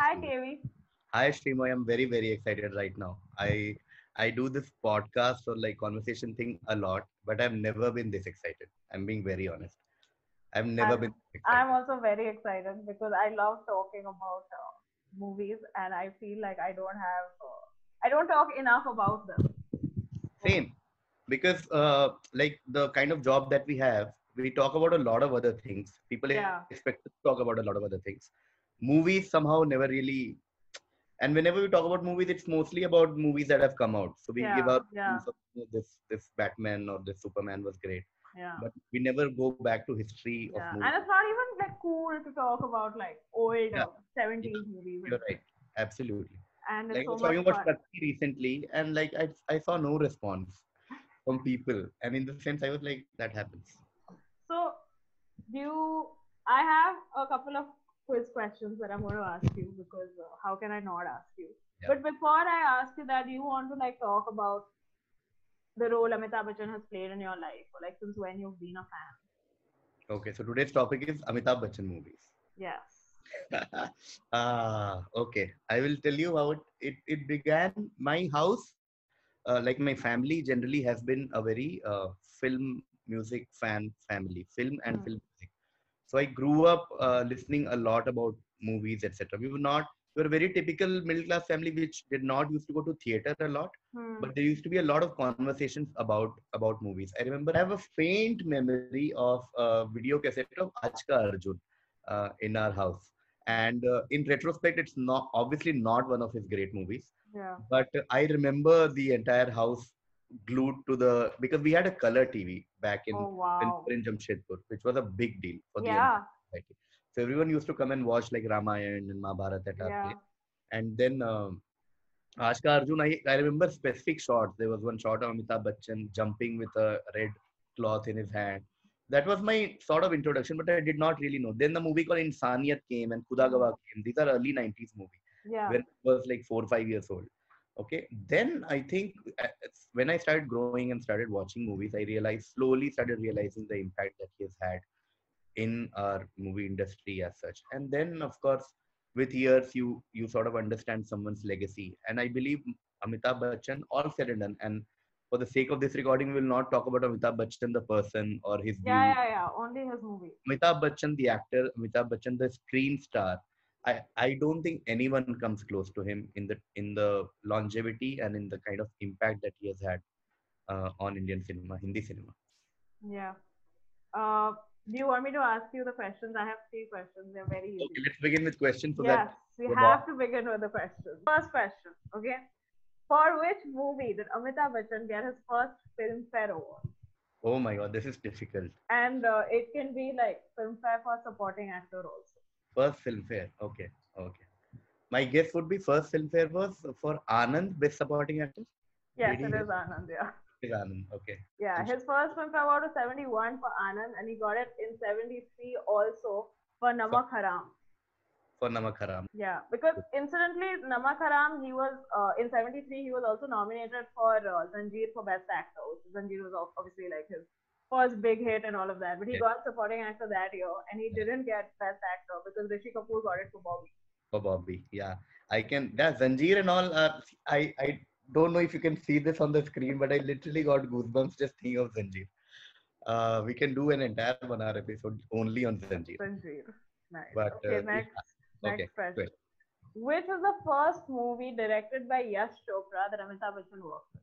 Hi, Devi. Hi, Shrimo. I am very, very excited right now. I do this podcast or like conversation thing a lot, but I've never been this excited. I'm being very honest. I've never been excited. I'm also very excited because I love talking about movies, and I feel like I don't talk enough about them. Same. Because like the kind of job that we have, we talk about a lot of other things. People expect to talk about a lot of other things. Movies somehow never really, and whenever we talk about movies, it's mostly about movies that have come out. So we give out this Batman or this Superman was great. Yeah. But we never go back to history of movies. And it's not even like cool to talk about like old 70s movies. You're right. Absolutely. And it's like, so I was talking about Shakti recently, and like I saw no response from people. And in the sense, I was like, that happens. So, I have a couple of quiz questions that I'm going to ask you because how can I not ask you? Yeah. But before I ask you that, do you want to like talk about the role Amitabh Bachchan has played in your life, or like since when you've been a fan? Okay, so today's topic is Amitabh Bachchan movies. Yes. Okay, I will tell you how it began. My house, like my family generally has been a very film music fan family, film and film music. So I grew up listening a lot about movies, etc. We were a very typical middle class family which did not used to go to theater a lot, but there used to be a lot of conversations about movies. I remember I have a faint memory of a video cassette of Aaj Ka Arjun in our house. And in retrospect, it's obviously not one of his great movies. Yeah. But I remember the entire house glued to the, because we had a color TV back in Jamshedpur, which was a big deal for the entire. So everyone used to come and watch like Ramayana and Mahabharata at our place. And then Aaj Ka Arjun, I remember specific shots. There was one shot of Amitabh Bachchan jumping with a red cloth in his hand. That was my sort of introduction, but I did not really know. Then the movie called Insaniyat came and Kudagawa came. These are early 90s movies. Yeah. When I was like 4 or 5 years old. Okay. Then I think when I started growing and started watching movies, I slowly started realizing the impact that he has had in our movie industry as such. And then of course, with years, you sort of understand someone's legacy. And I believe Amitabh Bachchan, all said and done. And for the sake of this recording, we will not talk about Amitabh Bachchan, the person or his only his movie. Amitabh Bachchan, the actor, Amitabh Bachchan, the screen star. I don't think anyone comes close to him in the longevity and in the kind of impact that he has had on Indian cinema, Hindi cinema. Yeah. Do you want me to ask you the questions? I have 3 questions. They're very easy. Okay, let's begin with questions. We have to begin with the questions. First question, okay? For which movie did Amitabh Bachchan get his first Filmfare Award? Oh my God, this is difficult. And it can be like Filmfare for supporting actor also. First Filmfare, okay. My guess would be first Filmfare was for Anand, best supporting actor? Yes, it is Anand, yeah. Anand. Okay. Yeah, his first Filmfare Award was 1971 for Anand, and he got it in 1973 also for Namak Haram. For Namak Haram. Yeah, because incidentally, Namak Haram, he was in 1973. He was also nominated for Zanjeer for best actor. Zanjeer was obviously like his first big hit and all of that, but he got supporting actor that year, and he didn't get best actor because Rishi Kapoor got it for Bobby. For Bobby, yeah. Zanjeer and all. I don't know if you can see this on the screen, but I literally got goosebumps just thinking of Zanjeer. We can do an entire 1 hour episode only on Zanjeer. Nice. But, next question. Great. Which was the first movie directed by Yash Chopra that Amitabh Bachchan worked with?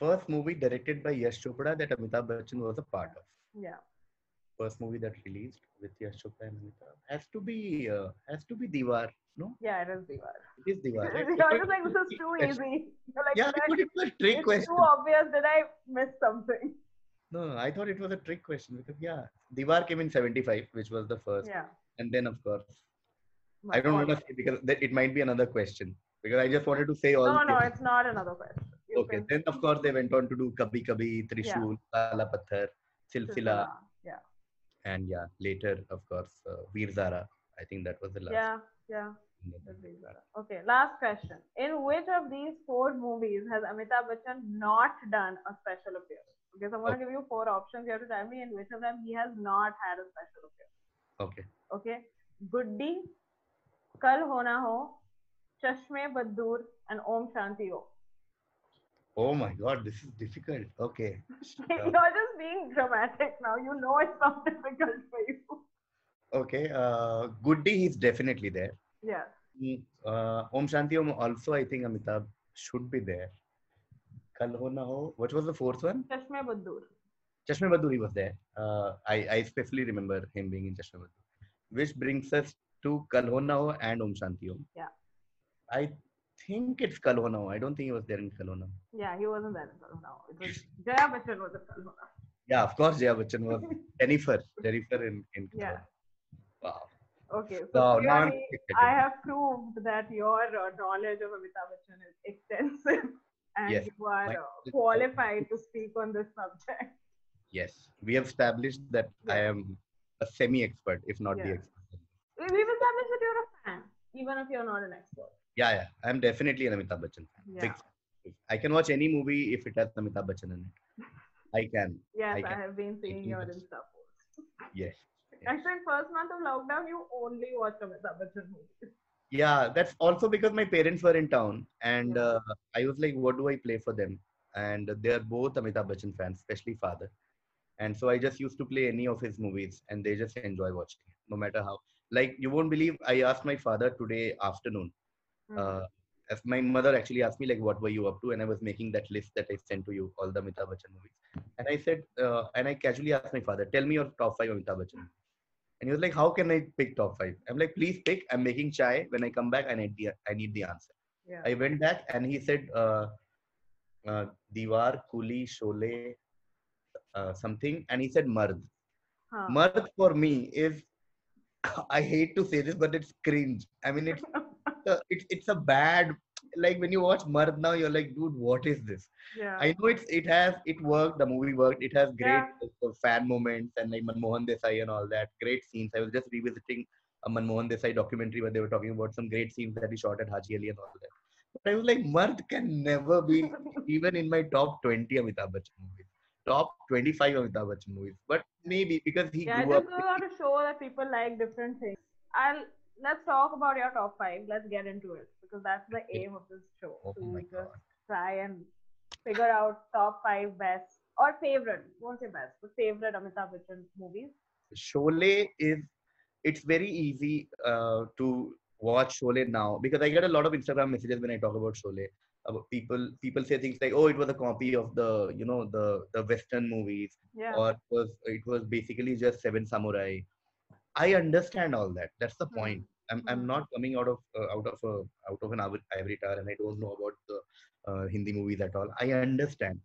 First movie directed by Yash Chopra that Amitabh Bachchan was a part of. Yeah. First movie that released with Yash Chopra and Amitabh has to be Deewaar, no? Yeah, it is Deewaar. It is Deewaar. You're just like, this is too easy. Like, yeah, but it was a trick question. It's too obvious. Did I miss something? No, I thought it was a trick question because Deewaar came in 1975, which was the first. Yeah. And then of course, I don't want to say because it might be another question because I just wanted to say all. No, it's not another question. Okay, then of course they went on to do Kabhi Kabhi, Trishul, Kala Pathar, Silsila. Yeah. And later, of course, Veer Zara. I think that was the last. Okay, last question. In which of these 4 movies has Amitabh Bachchan not done a special appearance? Okay, so I'm going to give you 4 options. You have to tell me in which of them he has not had a special appearance. Okay. Goodie, Kal Ho Na Ho, Chashme Baddur, and Om Shanti Om. Oh my God, this is difficult. Okay. You're just being dramatic now. You know it's not difficult for you. Okay. Goodie is definitely there. Yeah. Om Shanti Om also, I think Amitabh should be there. Kal Ho Na Ho. What was the fourth one? Chashme Baddur. Chashme Baddur, he was there. I especially remember him being in Chashme Baddur. Which brings us to Kal Ho Na Ho and Om Shanti Om. Yeah. I think it's Kal Ho Na Ho. I don't think he was there in Kal Ho Na Ho. Yeah, he wasn't there in Kal Ho Na Ho. It was Jaya Bachchan was in Kal Ho Na Ho. Yeah, of course Jaya Bachchan was Jennifer in Kal Ho Na Ho. Wow. Okay, so clearly, I have proved that your knowledge of Amitabh Bachchan is extensive and you are qualified to speak on this subject. Yes, we have established that I am a semi-expert, if not the expert. We've established that you're a fan, even if you're not an expert. Yeah, yeah. I'm definitely an Amitabh Bachchan fan. Yeah. I can watch any movie if it has Amitabh Bachchan in it. I can. Yes, I have been seeing your Insta posts. Yes. Actually, first month of lockdown, you only watched Amitabh Bachchan movies. Yeah, that's also because my parents were in town and I was like, what do I play for them? And they're both Amitabh Bachchan fans, especially father. And so I just used to play any of his movies and they just enjoy watching it, no matter how. Like, you won't believe, I asked my father today afternoon. My mother actually asked me, like, what were you up to? And I was making that list that I sent to you, all the Amitabh Bachchan movies. And I said, and I casually asked my father, tell me your top five Amitabh Bachchan. And he was like, how can I pick top five? I'm like, please pick. I'm making chai. When I come back, I need the answer. Yeah. I went back and he said, Deewaar, Coolie, Sholay, something. And he said, Mard. Huh. Mard for me is, I hate to say this, but it's cringe. I mean, it's a bad, like when you watch Mard now, you're like, dude, what is this? Yeah. I know it worked, the movie worked. It has great fan moments and like Manmohan Desai and all that, great scenes. I was just revisiting a Manmohan Desai documentary where they were talking about some great scenes that he shot at Haji Ali and all that. But I was like, Mard can never be even in my top 20 Amitabh Bachchan movies. Top 25 Amitabh Bachchan movies. But maybe because he grew up. I just want to show that people like different things. Let's talk about your top five. Let's get into it because that's the aim of this show. Just try and figure out top five best or favorite. Won't say best, but favorite Amitabh Bachchan movies. Sholay it's very easy to watch Sholay now because I get a lot of Instagram messages when I talk about Sholay. People say things like, oh, it was a copy of the the Western movies, or it was basically just Seven Samurai. I understand all that. That's the point. I'm not coming out of an ivory tower, and I don't know about the Hindi movies at all. I understand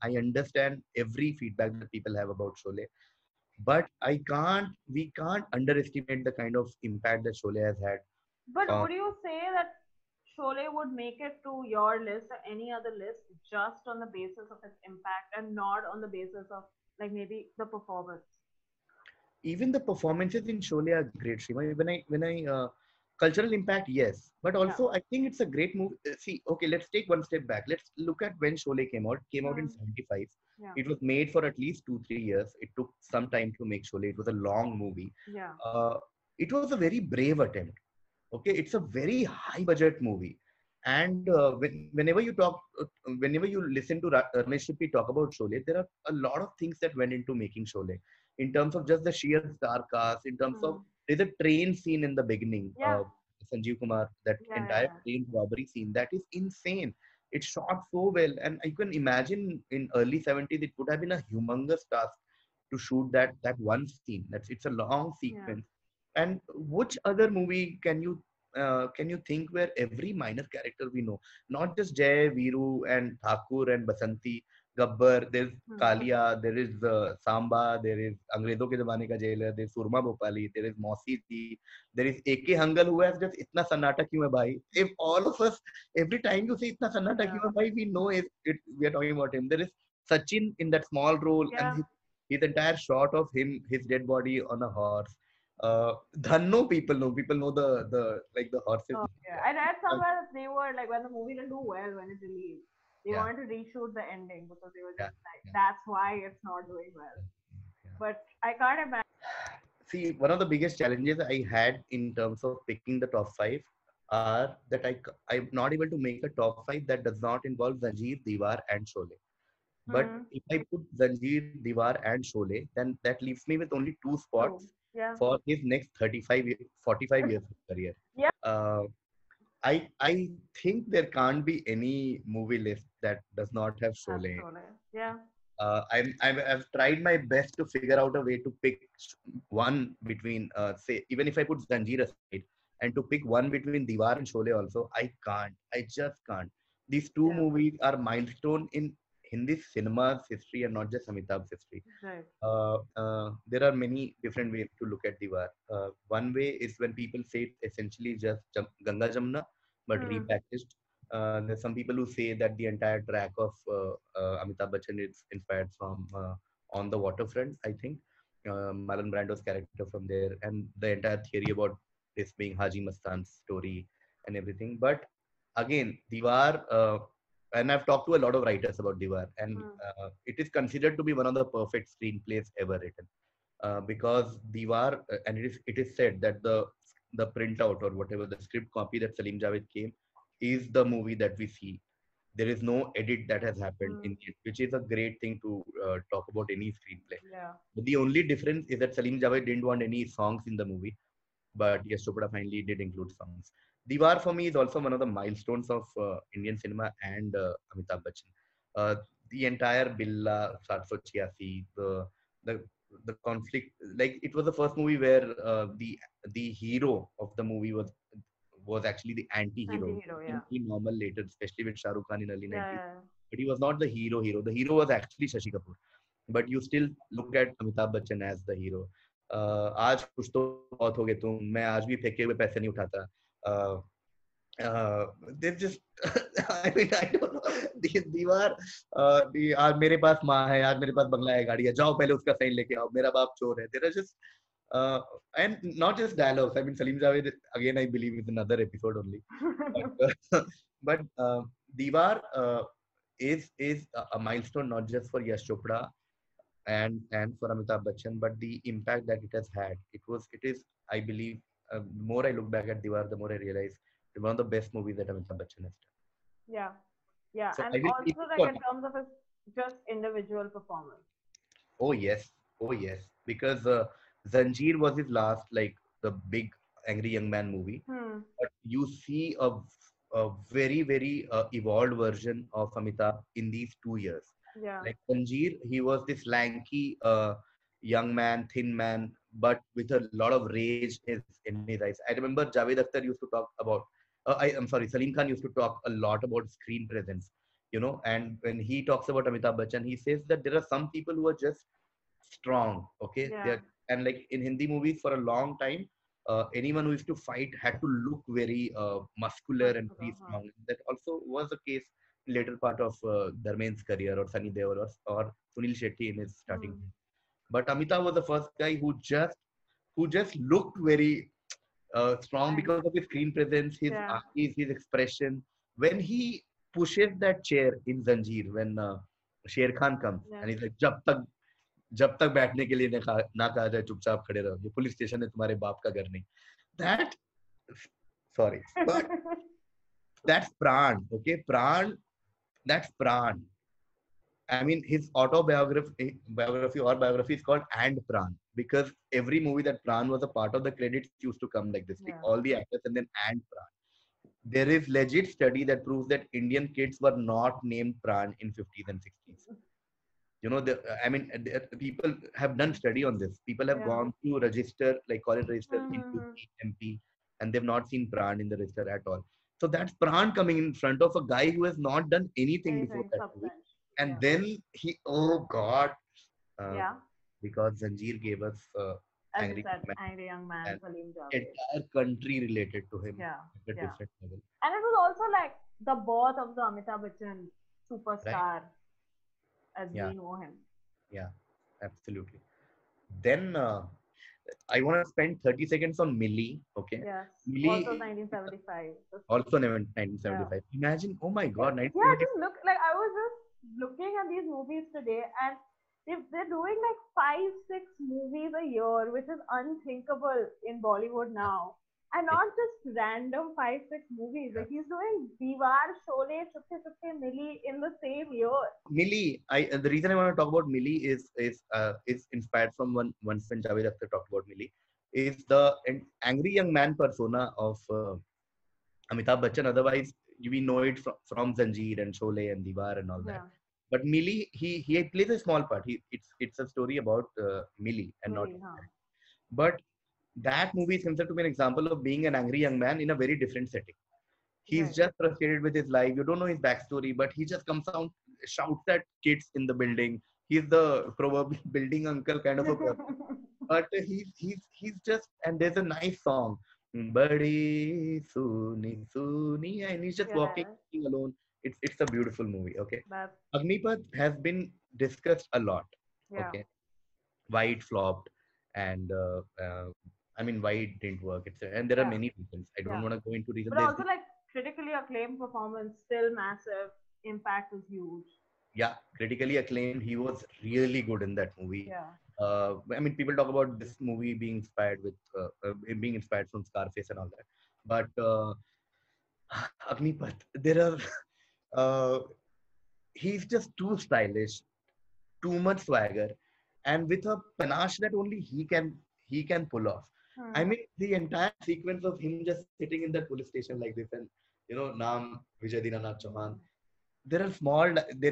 every feedback that people have about Sholay, but we can't underestimate the kind of impact that Sholay has had. But would you say that Sholay would make it to your list or any other list just on the basis of its impact and not on the basis of like maybe the performance? Even the performances in Sholay are great, Shreema. When I cultural impact, yes, but also I think it's a great movie. See, okay, let's take one step back. Let's look at when Sholay came out in 1975. Yeah. It was made for at least 2-3 years. It took some time to make Sholay. It was a long movie. Yeah. It was a very brave attempt. Okay, it's a very high budget movie. And whenever you listen to Ramesh Shippey talk about Sholay, there are a lot of things that went into making Sholay. In terms of just the sheer star cast, in terms of there's a train scene in the beginning of Sanjeev Kumar, that entire train robbery scene, that is insane. It's shot so well. And you can imagine in early 70s, it would have been a humongous task to shoot that one scene. It's a long sequence. Yeah. And which other movie can you think where every minor character we know, not just Jay, Viru and Thakur and Basanti, Gabbar, there's Kalia, there is Samba, there is Angrezon Ke Zamane Ka Jailer, there is Surma Bhopali, there is Mausi Ji, there is A.K. Hangal who has just Itna Sannata Kyun Hai Bhai. If all of us, every time you say Itna Sannata Kyun Hai Bhai, we know we are talking about him. There is Sachin in that small role and his entire shot of him, his dead body on a horse. Dhanno people know the horses. Oh, yeah. I read somewhere that they were like, when the movie didn't do well when it released, they wanted to reshoot the ending because they were just like, that's why it's not doing well. Yeah. But I can't imagine. See, one of the biggest challenges I had in terms of picking the top five are that I'm not able to make a top 5 that does not involve Zanjeer, Deewaar and Sholay. But if I put Zanjeer, Deewaar and Sholay, then that leaves me with only 2 spots for his next 45 years of career. I think there can't be any movie list that does not have Sholay. I've tried my best to figure out a way to pick one between, say, even if I put Zanjeer aside, and to pick one between Deewaar and Sholay also, I can't. I just can't. These two movies are milestone in Hindi cinema's history and not just Amitabh's history. Right. There are many different ways to look at Deewaar. One way is when people say it's essentially just Ganga Jamna, but repackaged. There's some people who say that the entire track of Amitabh Bachchan is inspired from On the Waterfront, I think. Marlon Brando's character from there, and the entire theory about this being Haji Mastan's story and everything. But again, Deewaar, and I've talked to a lot of writers about Deewaar, and it is considered to be one of the perfect screenplays ever written. Because Deewaar, and it is said that the printout or whatever, the script copy that Salim Javed came, is the movie that we see. There is no edit that has happened in it, which is a great thing to talk about any screenplay. But the only difference is that Salim Javed didn't want any songs in the movie, but Yash Chopra finally did include songs. Deewaar for me is also one of the milestones of Indian cinema and Amitabh Bachchan. The entire Billa, 786, the conflict, like it was the first movie where the hero of the movie was actually the anti-hero. Normal later, especially with Shah Rukh Khan in early 90s. But he was not the hero. The hero was actually Shashi Kapoor. But you still look at Amitabh Bachchan as the hero. Aaj kuch to bahut ho gaye tum, main aaj bhi feke hue paise nahi uthata. They've just, I mean, I don't know. Deewaar, aaj mere paas maa hai, aaj mere paas bangla hai, gaadi hai, jao pehle uska sign leke aao, mera baap chor hai. There are just and not just dialogues. I mean, Salim Javed, again, I believe is another episode only. But Deewaar is a milestone not just for Yash Chopra and for Amitabh Bachchan, but the impact that it has had. It is, I believe, the more I look back at Deewaar, the more I realize it's one of the best movies that Amitabh Bachchan has done. So and also like in terms of just individual performance. Oh yes, because Zanjeer was his last, like the big angry young man movie. But you see a very, very evolved version of Amitabh in these 2 years. Like Zanjeer, he was this lanky young man, thin man, but with a lot of rage in his eyes. I remember Javed Akhtar used to talk about, Salim Khan used to talk a lot about screen presence, and when he talks about Amitabh Bachchan, he says that there are some people who are just strong, and like in Hindi movies for a long time, anyone who used to fight had to look very muscular and very strong. That also was the case in later part of Dharmen's career, or Sunny Deol or Sunil Shetty in his starting. But Amitabh was the first guy who just looked very strong because of his screen presence, his eyes, his expression. When he pushes that chair in Zanjeer, when Sher Khan comes and he's like, "Jab tak baithne ke liye na kaha jaye, chupchap khade raho. Ye police station hai, tumhare baap ka ghar nahi." That's Pran. That's Pran. I mean, his biography is called And Pran, because every movie that Pran was a part of, the credits used to come like this, all the actors and then And Pran. There is legit study that proves that Indian kids were not named Pran in 50s and 60s. People have done study on this. People have gone to register, like college register into MP, and they've not seen Pran in the register at all. So that's Pran coming in front of a guy who has not done anything before that movie. And then he, because Zanjeer gave us Angry Young Man, and Salim Javed. Entire country related to him at a different level. And it was also like the birth of the Amitabh Bachchan superstar as we know him. Yeah, absolutely. Then I want to spend 30 seconds on Mili. Mili, also 1975. Also 1975. Imagine, oh my God. Just look, like I was just looking at these movies today, and they're doing like 5-6 movies a year, which is unthinkable in Bollywood now. And not just random 5-6 movies. Yeah. Like he's doing Deewaar, Sholay, Chupke Chupke, Mili in the same year. Mili, the reason I want to talk about Mili is inspired from one film Javed Akhtar talked about Mili, is the angry young man persona of Amitabh Bachchan. Otherwise, we know it from Zanjeer and Sholay and Deewaar and all that. Yeah. But Mili, he plays a small part. It's a story about Mili and Mili, not. Huh. But that movie is considered to be an example of being an angry young man in a very different setting. He's right. Just frustrated with his life. You don't know his backstory, but he just comes out, shouts at kids in the building. He's the proverbial building uncle kind of a person. But he's just, and there's a nice song. Badi Suni Suni, and he's just walking alone. It's a beautiful movie. Okay. But Agnipath has been discussed a lot. Yeah. Okay. Why it flopped and I mean, why it didn't work. And there are many reasons. I don't want to go into reasons. But also, like, critically acclaimed performance, still massive. Impact was huge. Yeah, critically acclaimed. He was really good in that movie. Yeah. I mean, people talk about this movie being inspired with, being inspired from Scarface and all that. But Agnipath, there are, he's just too stylish, too much swagger, and with a panache that only he can pull off. I mean, the entire sequence of him just sitting in the police station like this, and you know, Naam Vijay Dinanath Chauhan. There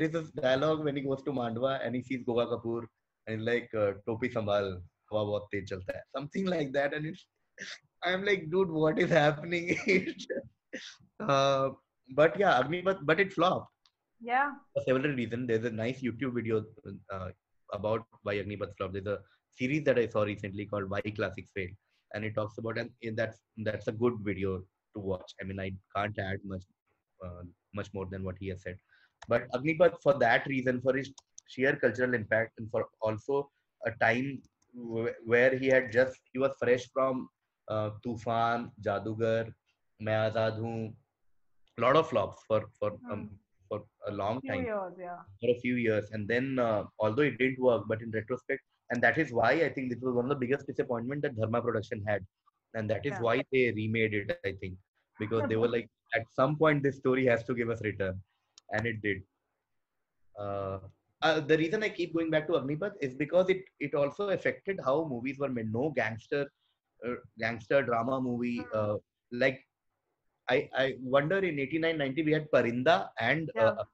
is a dialogue when he goes to Mandwa and he sees Goga Kapoor and like Topi Sambhal, Hawa Bahut Tez Chalta Hai, something like that. And I'm like, dude, what is happening? But yeah, but it flopped. Yeah. For several reasons. There's a nice YouTube video about why Agnipath flopped. There's a series that I saw recently called Why Classics Fail, and it talks about, and that's a good video to watch. I mean, I can't add much more than what he has said. But Agnipath, for that reason, for his sheer cultural impact, and for also a time where he was fresh from Tufan, Jadugar, Main Azad Hoon, a lot of flops for a long time, for a few years. And then although it didn't work, but in retrospect, and that is why I think this was one of the biggest disappointments that Dharma Production had, and that is why they remade it, I think, because they were like, at some point this story has to give us return, and it did. The reason I keep going back to Agnipath is because it also affected how movies were made. No gangster drama movie like. I wonder in 89-90 we had Parinda and Agnipath,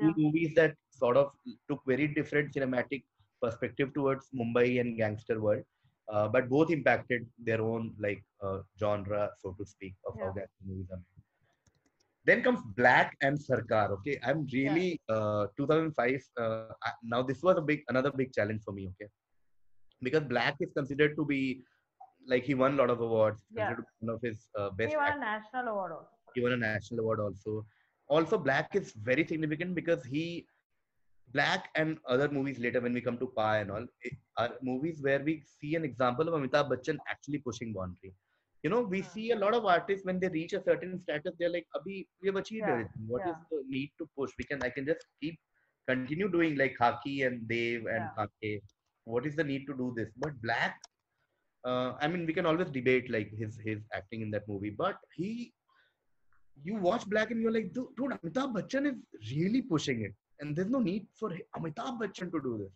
two movies that sort of took very different cinematic perspective towards Mumbai and gangster world, but both impacted their own like genre, so to speak, of how gangster movies are made. Then comes Black and Sarkar. Okay, I'm really 2005. Now this was another big challenge for me. Okay, because Black is considered to be, like, he won a lot of awards. Yeah. One of his best. He won a national award also. He won a national award also. Also, Black is very significant because Black and other movies later, when we come to Pa and all, are movies where we see an example of Amitabh Bachchan actually pushing boundary. You know, we see a lot of artists when they reach a certain status, they're like, "Abhi, we have achieved it. What is the need to push? I can just continue doing like Khaki and Dev and Khake. What is the need to do this?" But Black, I mean, we can always debate like his acting in that movie, but you watch Black and you're like, dude, Amitabh Bachchan is really pushing it, and there's no need for Amitabh Bachchan to do this.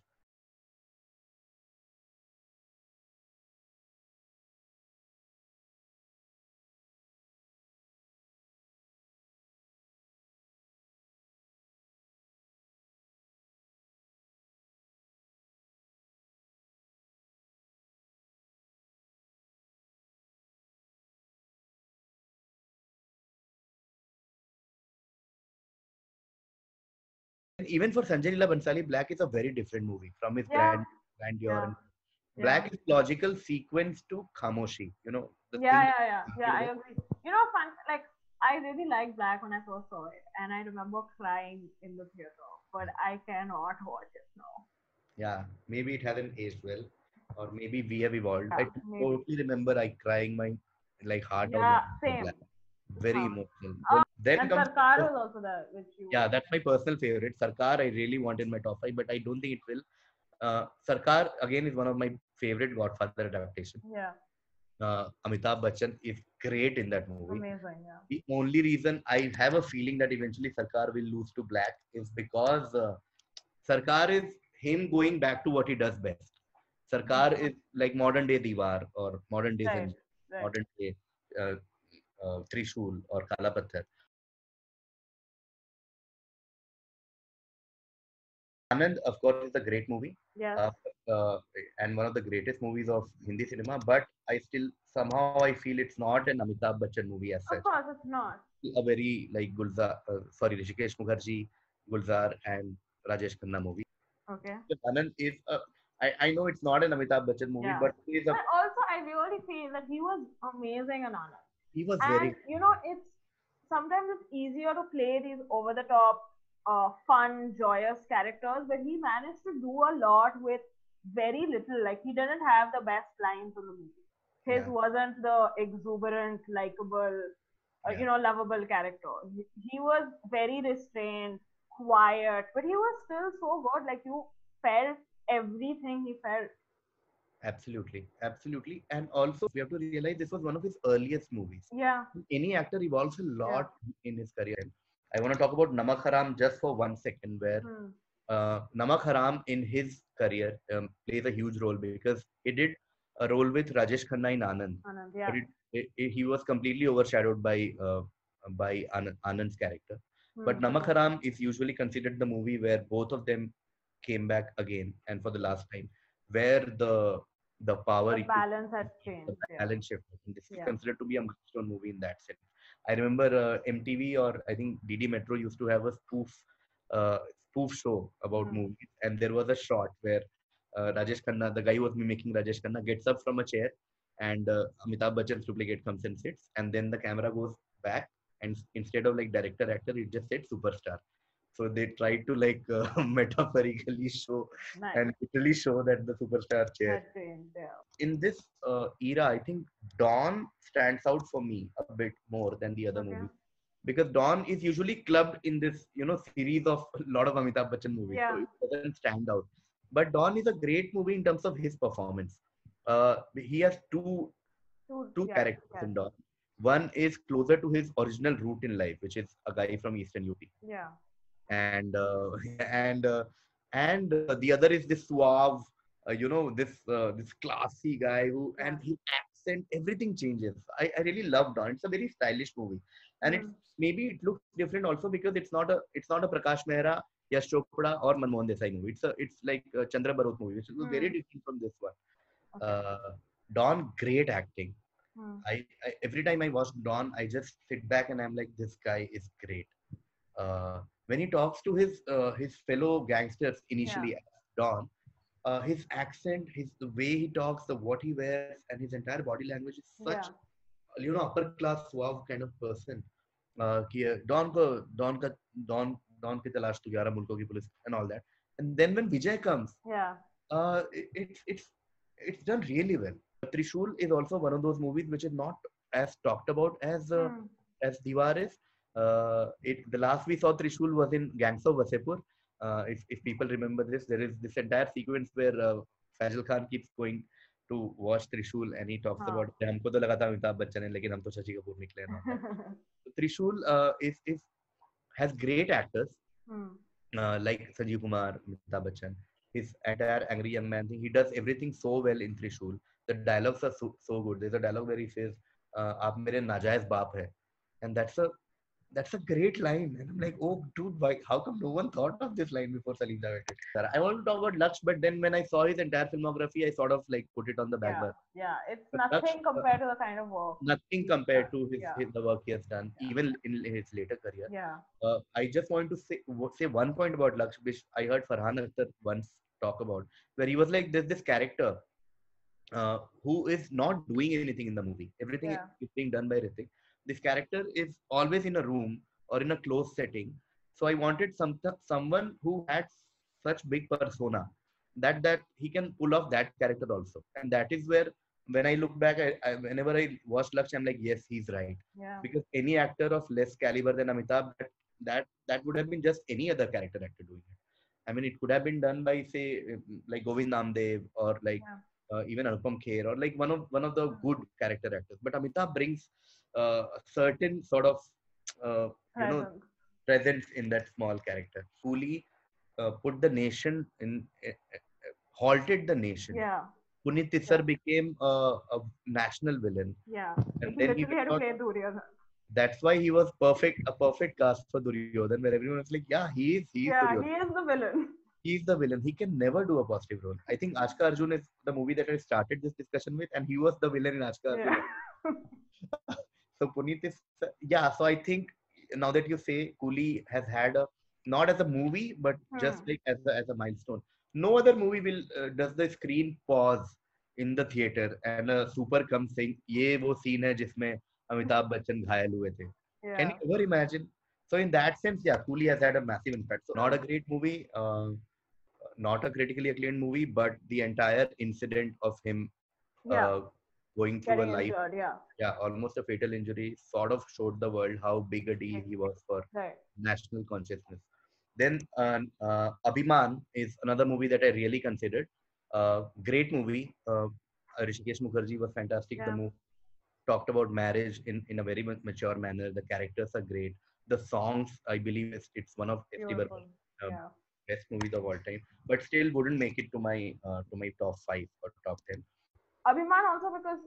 Even for Sanjay Leela Bhansali, Black is a very different movie from his grandeur. Yeah. Black is logical sequence to Khamoshi, you know. I agree. You know, I really liked Black when I first saw it, and I remember crying in the theater, but I cannot watch it now. Yeah, maybe it hasn't aged well, or maybe we have evolved. Yeah, I totally remember crying my heart out. Yeah, same. Black. Very emotional. Then comes Sarkar was also there. That's my personal favorite. Sarkar, I really want in my top 5, but I don't think it will. Sarkar again is one of my favorite Godfather adaptations. Yeah. Amitabh Bachchan is great in that movie. Amazing, yeah. The only reason I have a feeling that eventually Sarkar will lose to Black is because Sarkar is him going back to what he does best. Sarkar is like modern day Deewaar or modern day Zanjeer, modern day Trishul or Kalapathar. Anand, of course, is a great movie, yeah, and one of the greatest movies of Hindi cinema. But I still somehow I feel it's not an Amitabh Bachchan movie as such. Of course, it's not. A very like Gulzar, sorry, Rishikesh Mukherjee, Gulzar, and Rajesh Khanna movie. Okay. Anand is I know it's not an Amitabh Bachchan movie, yeah, but he is a. But also, I really feel that he was amazing in Anand. He was very. You know, it's sometimes it's easier to play these over the top, fun, joyous characters, but he managed to do a lot with very little. Like, he didn't have the best lines in the movie. His yeah. wasn't the exuberant, likable, yeah. you know, lovable character. He was very restrained, quiet, but he was still so good. Like, you felt everything he felt. Absolutely, absolutely. And also, we have to realize this was one of his earliest movies. Yeah. Any actor evolves a lot yeah. in his career. I want to talk about Namak Haram just for 1 second, where Namak Haram in his career plays a huge role because he did a role with Rajesh Khanna in Anand. Anand, yeah. But he was completely overshadowed by Anand's character. Mm. But Namak Haram is usually considered the movie where both of them came back again and for the last time, where the power the balance has changed. The balance yeah. shift. And this yeah. is considered to be a milestone movie in that sense. I remember MTV or I think DD Metro used to have a spoof show about movies, and there was a shot where Rajesh Khanna, the guy who was mimicking Rajesh Khanna, gets up from a chair, and Amitabh Bachchan's duplicate comes and sits, and then the camera goes back, and instead of like director actor, it just said superstar. So they tried to like metaphorically show nice. And literally show that the superstar chair. In this era, I think Don stands out for me a bit more than the other okay. movie. Because Don is usually clubbed in this, you know, series of a lot of Amitabh Bachchan movies. Yeah. So it doesn't stand out. But Don is a great movie in terms of his performance. He has two yeah, characters yeah. in Don. One is closer to his original root in life, which is a guy from Eastern UP. Yeah. And the other is this suave, you know, this classy guy who and his accent, everything changes. I really love Don. It's a very stylish movie, and it's maybe it looks different also because it's not a Prakash Mehra, Yash Chopra or Manmohan Desai movie. It's like a Chandra Barot movie, which is very different from this one. Okay. Don, great acting. I every time I watch Don, I just sit back and I'm like, this guy is great. When he talks to his fellow gangsters initially, yeah. Don, his accent, the way he talks, what he wears, and his entire body language is such, yeah. you know, upper class suave kind of person. Don ki talash to 11 mulkon ki police and all that. And then when Vijay comes, yeah, it's done really well. Trishul is also one of those movies which is not as talked about as Deewaar is. The last we saw Trishul was in Gangs of Wasseypur. If people remember this, there is this entire sequence where Faisal Khan keeps going to watch Trishul and he talks about हमको तो लगा था अमिताभ बच्चन है लेकिन हम तो शशि कपूर निकले ना. Trishul has great actors like Sanjeev Kumar, Amitabh Bachchan. His entire angry young man thing, he does everything so well in Trishul. The dialogues are so good. There's a dialogue where he says आप मेरे नाजायज बाप है, and that's a great line. And I'm like, oh, dude, why? How come no one thought of this line before Salim Javed? I want to talk about Laksh, but then when I saw his entire filmography, I sort of like put it on the back burner. Yeah, it's nothing compared to the kind of work. Nothing compared to the work he has done, even in his later career. Yeah. I just want to say one point about Laksh, which I heard Farhan Akhtar once talk about, where he was like, there's this character who is not doing anything in the movie. Everything is being done by Hrithik. This character is always in a room or in a closed setting. So I wanted someone who had such big persona that he can pull off that character also. And that is where, when I look back, whenever I watch Laksh, I'm like, yes, he's right. Yeah. Because any actor of less caliber than Amitabh, that would have been just any other character actor doing it. I mean, it could have been done by, say, like Govind Namdev or like even Anupam Kher, or like one of the good character actors. But Amitabh brings a certain sort of presence in that small character. Coolie put the nation in, halted the nation. Yeah. Puniti sir became a national villain. Yeah. And then he had to play Duryodhan. That's why he was a perfect cast for Duryodhan, where everyone was like, yeah, he is the villain. He's the villain. He can never do a positive role. I think Aaj Ka Arjun is the movie that I started this discussion with, and he was the villain in Aaj Ka Arjun. Yeah. So Puneet is, yeah. So I think now that you say, Coolie has had a, not as a movie, but just like as a milestone. No other movie will does the screen pause in the theater and a super comes saying, "Ye wo scene hai jisme Amitabh Bachchan ghayal hue the." Yeah. Can you ever imagine? So in that sense, yeah, Coolie has had a massive impact. So not a great movie. Not a critically acclaimed movie, but the entire incident of him going through a life, almost a fatal injury, sort of showed the world how big a deal he was for national consciousness. Then Abhiman is another movie that I really considered. Great movie. Rishikesh Mukherjee was fantastic. Yeah. The movie talked about marriage in a very mature manner. The characters are great. The songs, I believe, it's one of best movies of all time, but still wouldn't make it to my top 5 or top 10. Abhiman also, because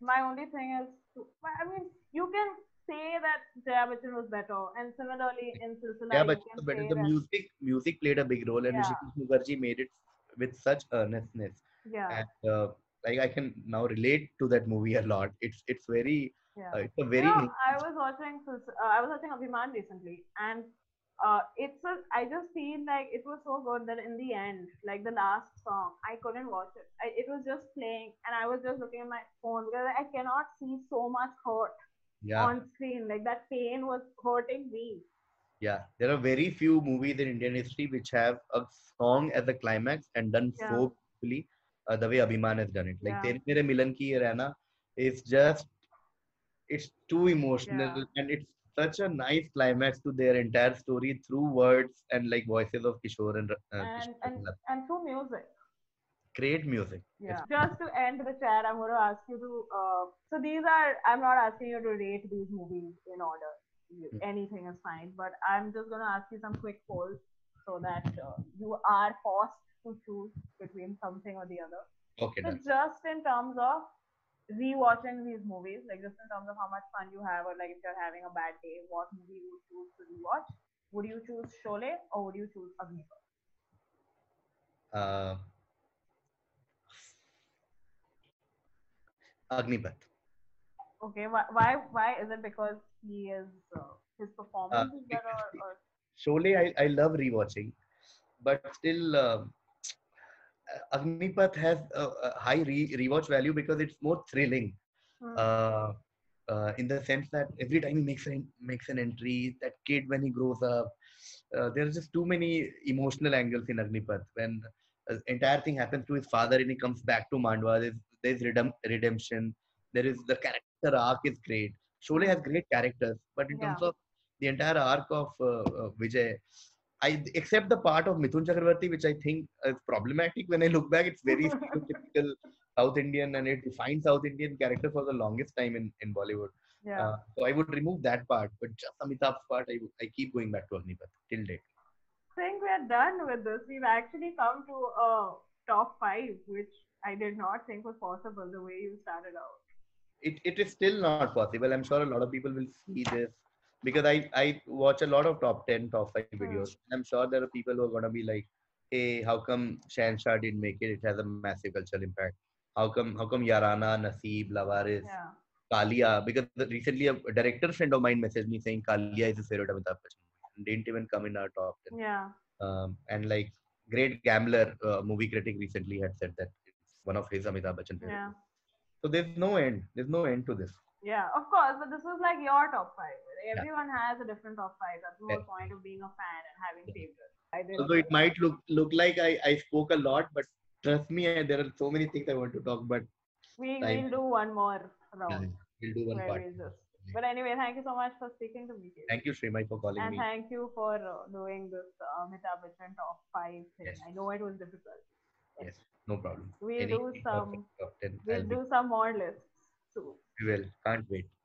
my only thing is, I mean, you can say that Jaya Bachchan was better, and similarly in Silsila, the music played a big role, and Rishikesh Mukherjee made it with such earnestness. Yeah, and, I can now relate to that movie a lot. It's very, it's a very. You know, I was watching Abhiman recently, and. I just feel like it was so good that in the end, like the last song, I couldn't watch it. It was just playing and I was just looking at my phone because I cannot see so much hurt on screen. Like that pain was hurting me. Yeah, there are very few movies in Indian history which have a song as a climax and done so beautifully the way Abhiman has done it. Like Tere Mere Milan Ki Ye Rehna is just, it's too emotional and it's such a nice climax to their entire story through words and like voices of Kishore and through music. Great music. Yeah. Just to end the chat, I'm going to ask you to. So these are. I'm not asking you to rate these movies in order. Anything is fine. But I'm just going to ask you some quick polls so that you are forced to choose between something or the other. Okay. So just in terms of. Rewatching these movies, like just in terms of how much fun you have, or like if you're having a bad day, what movie you would choose to rewatch? Would you choose Sholay or would you choose Agnipath? Agnipath. Okay, why is it because he is his performance is better? Or Sholay, I love rewatching, but still. Agnipath has a high rewatch value because it's more thrilling in the sense that every time he makes an entry, that kid when he grows up, there's just too many emotional angles in Agnipath. When the entire thing happens to his father and he comes back to Mandwa, there's redemption. There is the character arc is great. Sholay has great characters, but in terms of the entire arc of Vijay, except the part of Mithun Chakravarti, which I think is problematic. When I look back, it's very typical South Indian, and it defines South Indian character for the longest time in Bollywood. Yeah. So I would remove that part, but just Amitabh's part, I keep going back to Agnipath till date. I think we are done with this. We've actually come to a top 5, which I did not think was possible the way you started out. It is still not possible. I'm sure a lot of people will see this. Because I watch a lot of top 10, top 5 videos. I'm sure there are people who are going to be like, hey, how come Shansha didn't make it? It has a massive cultural impact. How come Yarana, Naseeb, Lavaris, Kalia? Because recently a director friend of mine messaged me saying Kalia is his favorite Amitabh Bachchan. Didn't even come in our top 10. Yeah. And like Great Gambler, movie critic recently had said that it's one of his Amitabh Bachchan favorites. Yeah. So there's no end. There's no end to this. Yeah, of course, but this was like your top 5. Everyone has a different top 5. That's the whole point of being a fan and having favorites. Although it might look like I spoke a lot, but trust me, there are so many things I want to talk about. We'll do one more round. We'll do one part. But anyway, thank you so much for speaking to me. Thank you, Srimai, for calling me. And thank you for doing this Amitabh Bachchan top 5 thing. Yes. I know it was difficult. Yes, no problem. We'll do some more lists soon. We will. Can't wait.